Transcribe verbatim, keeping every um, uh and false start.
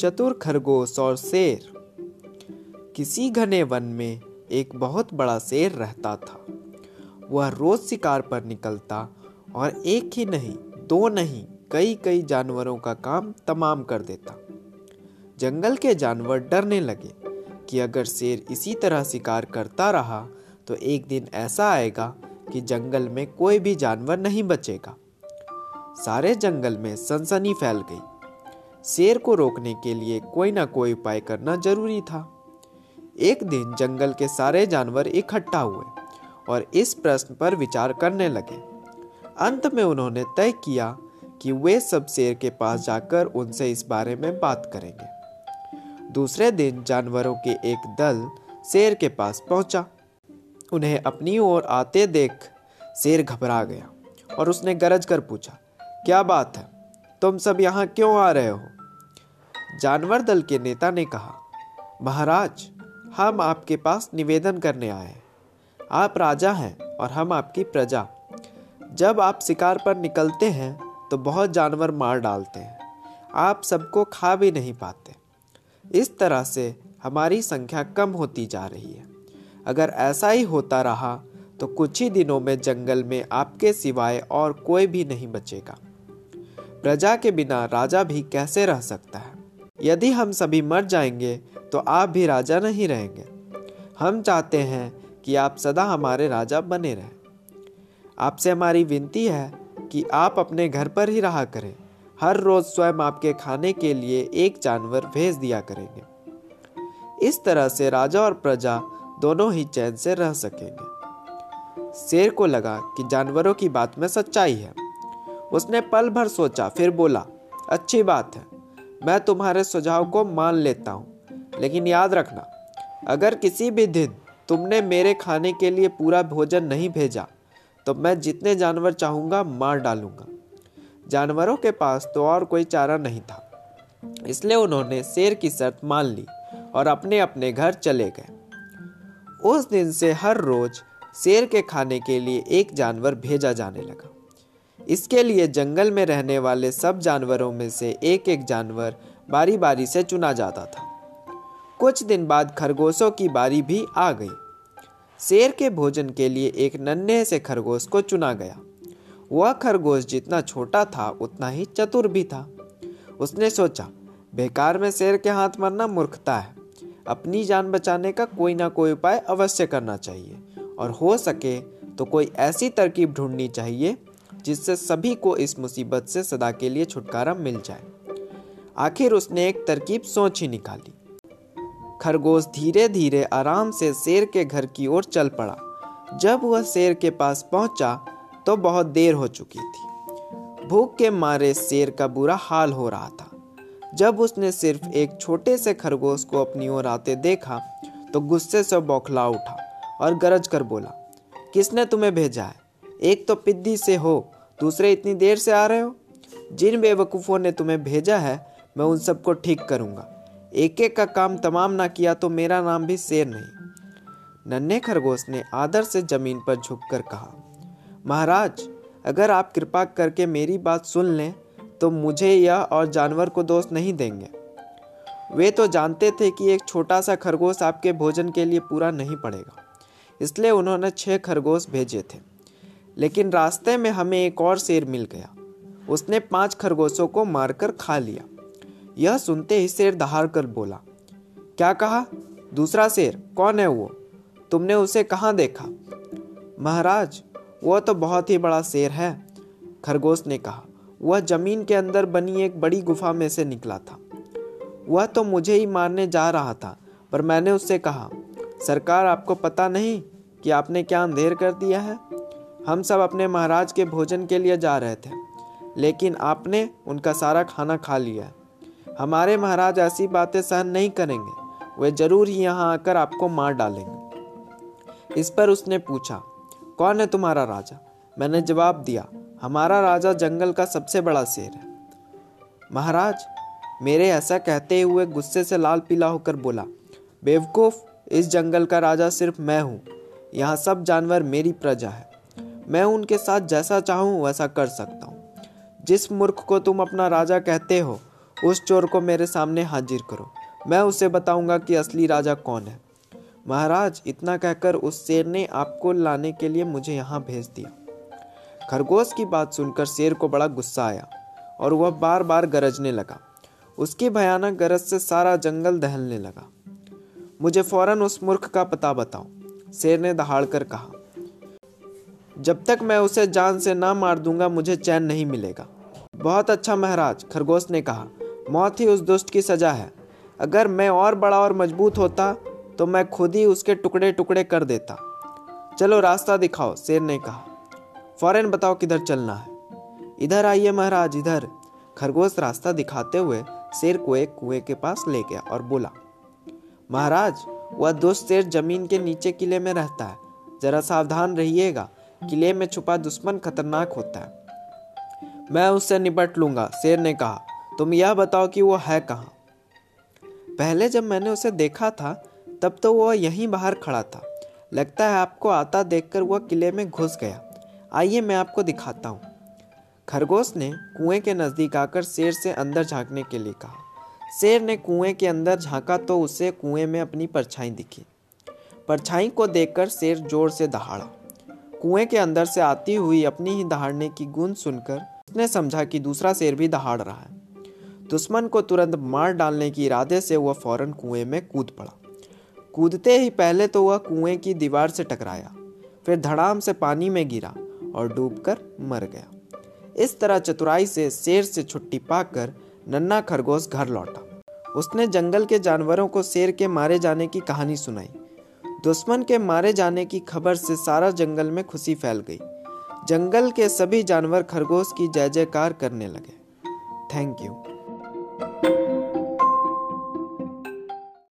चतुर खरगोश और शेर। किसी घने वन में एक बहुत बड़ा शेर रहता था। वह रोज शिकार पर निकलता और एक ही नहीं, दो नहीं, कई कई जानवरों का काम तमाम कर देता। जंगल के जानवर डरने लगे कि अगर शेर इसी तरह शिकार करता रहा तो एक दिन ऐसा आएगा कि जंगल में कोई भी जानवर नहीं बचेगा। सारे जंगल में सनसनी फैल गई। शेर को रोकने के लिए कोई ना कोई उपाय करना जरूरी था। एक दिन जंगल के सारे जानवर इकट्ठा हुए और इस प्रश्न पर विचार करने लगे। अंत में उन्होंने तय किया कि वे सब शेर के पास जाकर उनसे इस बारे में बात करेंगे। दूसरे दिन जानवरों के एक दल शेर के पास पहुंचा। उन्हें अपनी ओर आते देख शेर घबरा गया और उसने गरज कर पूछा, क्या बात है, तुम सब यहाँ क्यों आ रहे हो? जानवर दल के नेता ने कहा, महाराज, हम आपके पास निवेदन करने आए हैं। आप राजा हैं और हम आपकी प्रजा। जब आप शिकार पर निकलते हैं तो बहुत जानवर मार डालते हैं, आप सबको खा भी नहीं पाते। इस तरह से हमारी संख्या कम होती जा रही है। अगर ऐसा ही होता रहा तो कुछ ही दिनों में जंगल में आपके सिवाय और कोई भी नहीं बचेगा। प्रजा के बिना राजा भी कैसे रह सकता है? यदि हम सभी मर जाएंगे तो आप भी राजा नहीं रहेंगे। हम चाहते हैं कि आप सदा हमारे राजा बने रहें। आपसे हमारी विनती है कि आप अपने घर पर ही रहा करें। हर रोज स्वयं आपके खाने के लिए एक जानवर भेज दिया करेंगे। इस तरह से राजा और प्रजा दोनों ही चैन से रह सकेंगे। शेर को लगा कि जानवरों की बात में सच्चाई है। उसने पल भर सोचा, फिर बोला, अच्छी बात है, मैं तुम्हारे सुझाव को मान लेता हूँ, लेकिन याद रखना, अगर किसी भी दिन तुमने मेरे खाने के लिए पूरा भोजन नहीं भेजा तो मैं जितने जानवर चाहूँगा मार डालूंगा। जानवरों के पास तो और कोई चारा नहीं था, इसलिए उन्होंने शेर की शर्त मान ली और अपने अपने घर चले गए। उस दिन से हर रोज शेर के खाने के लिए एक जानवर भेजा जाने लगा। इसके लिए जंगल में रहने वाले सब जानवरों में से एक एक जानवर बारी बारी से चुना जाता था। कुछ दिन बाद खरगोशों की बारी भी आ गई। शेर के भोजन के लिए एक नन्हे से खरगोश को चुना गया। वह खरगोश जितना छोटा था उतना ही चतुर भी था। उसने सोचा, बेकार में शेर के हाथ मरना मूर्खता है, अपनी जान बचाने का कोई ना कोई उपाय अवश्य करना चाहिए और हो सके तो कोई ऐसी तरकीब ढूंढनी चाहिए जिससे सभी को इस मुसीबत से सदा के लिए छुटकारा मिल जाए। आखिर उसने एक तरकीब सोच ही निकाली। खरगोश धीरे धीरे आराम से शेर के घर की ओर चल पड़ा। जब वह शेर के पास पहुंचा तो बहुत देर हो चुकी थी। भूख के मारे शेर का बुरा हाल हो रहा था। जब उसने सिर्फ एक छोटे से खरगोश को अपनी ओर आते देखा तो गुस्से से बौखला उठा और गरज कर बोला, किसने तुम्हें भेजा है? एक तो पिद्दी से हो, दूसरे इतनी देर से आ रहे हो। जिन बेवकूफ़ों ने तुम्हें भेजा है मैं उन सबको ठीक करूँगा। एक एक का काम तमाम ना किया तो मेरा नाम भी शेर नहीं। नन्हे खरगोश ने आदर से जमीन पर झुककर कहा, महाराज, अगर आप कृपा करके मेरी बात सुन लें तो मुझे या और जानवर को दोष नहीं देंगे। वे तो जानते थे कि एक छोटा सा खरगोश आपके भोजन के लिए पूरा नहीं पड़ेगा, इसलिए उन्होंने छह खरगोश भेजे थे। लेकिन रास्ते में हमें एक और शेर मिल गया, उसने पांच खरगोशों को मारकर खा लिया। यह सुनते ही शेर दहाड़ कर बोला, क्या कहा? दूसरा शेर कौन है वो? तुमने उसे कहाँ देखा? महाराज, वो तो बहुत ही बड़ा शेर है, खरगोश ने कहा। वह जमीन के अंदर बनी एक बड़ी गुफा में से निकला था। वह तो मुझे ही मारने जा रहा था, पर मैंने उससे कहा, सरकार, आपको पता नहीं कि आपने क्या अंधेर कर दिया है? हम सब अपने महाराज के भोजन के लिए जा रहे थे, लेकिन आपने उनका सारा खाना खा लिया। हमारे महाराज ऐसी बातें सहन नहीं करेंगे, वे जरूर ही यहाँ आकर आपको मार डालेंगे। इस पर उसने पूछा, कौन है तुम्हारा राजा? मैंने जवाब दिया, हमारा राजा जंगल का सबसे बड़ा शेर है। महाराज, मेरे ऐसा कहते हुए गुस्से से लाल पीला होकर बोला, बेवकूफ़, इस जंगल का राजा सिर्फ मैं हूँ। यहाँ सब जानवर मेरी प्रजा है, मैं उनके साथ जैसा चाहूँ वैसा कर सकता हूँ। जिस मूर्ख को तुम अपना राजा कहते हो उस चोर को मेरे सामने हाजिर करो, मैं उसे बताऊंगा कि असली राजा कौन है। महाराज, इतना कहकर उस शेर ने आपको लाने के लिए मुझे यहाँ भेज दिया। खरगोश की बात सुनकर शेर को बड़ा गुस्सा आया और वह बार बार गरजने लगा। उसकी भयानक गरज से सारा जंगल दहलने लगा। मुझे फौरन उस मूर्ख का पता बताओ, शेर ने दहाड़ कर कहा। जब तक मैं उसे जान से ना मार दूंगा मुझे चैन नहीं मिलेगा। बहुत अच्छा महाराज, खरगोश ने कहा, मौत ही उस दुष्ट की सजा है। अगर मैं और बड़ा और मजबूत होता तो मैं खुद ही उसके टुकड़े टुकड़े कर देता। चलो रास्ता दिखाओ, शेर ने कहा। फौरन बताओ किधर चलना है। इधर आइए महाराज, इधर। खरगोश रास्ता दिखाते हुए शेर को एक कुएं के पास ले गया और बोला, महाराज, वह दुष्ट शेर जमीन के नीचे किले में रहता है, जरा सावधान रहिएगा। किले में छुपा दुश्मन खतरनाक होता है, मैं उससे निपट लूंगा। शेर ने कहा, तुम यह बताओ कि वो है कहाँ? पहले जब मैंने उसे देखा था तब तो वह यहीं बाहर खड़ा था, लगता है आपको आता देखकर वह किले में घुस गया। आइए मैं आपको दिखाता हूँ। खरगोश ने कुएं के नज़दीक आकर शेर से अंदर झांकने के लिए कहा। शेर ने कुएं के अंदर झांका तो उसे कुएं में अपनी परछाई दिखी। परछाई को देखकर शेर जोर से दहाड़ा। कुएं के अंदर से आती हुई अपनी ही दहाड़ने की गूंज सुनकर उसने समझा कि दूसरा शेर भी दहाड़ रहा है। दुश्मन को तुरंत मार डालने के इरादे से वह फौरन कुएं में कूद पड़ा। कूदते ही पहले तो वह कुएं की दीवार से टकराया, फिर धड़ाम से पानी में गिरा और डूबकर मर गया। इस तरह चतुराई से शेर से छुट्टी पाकर नन्हा खरगोश घर लौटा। उसने जंगल के जानवरों को शेर के मारे जाने की कहानी सुनाई। दुश्मन के मारे जाने की खबर से सारा जंगल में खुशी फैल गई। जंगल के सभी जानवर खरगोश की जय जयकार करने लगे। Thank you.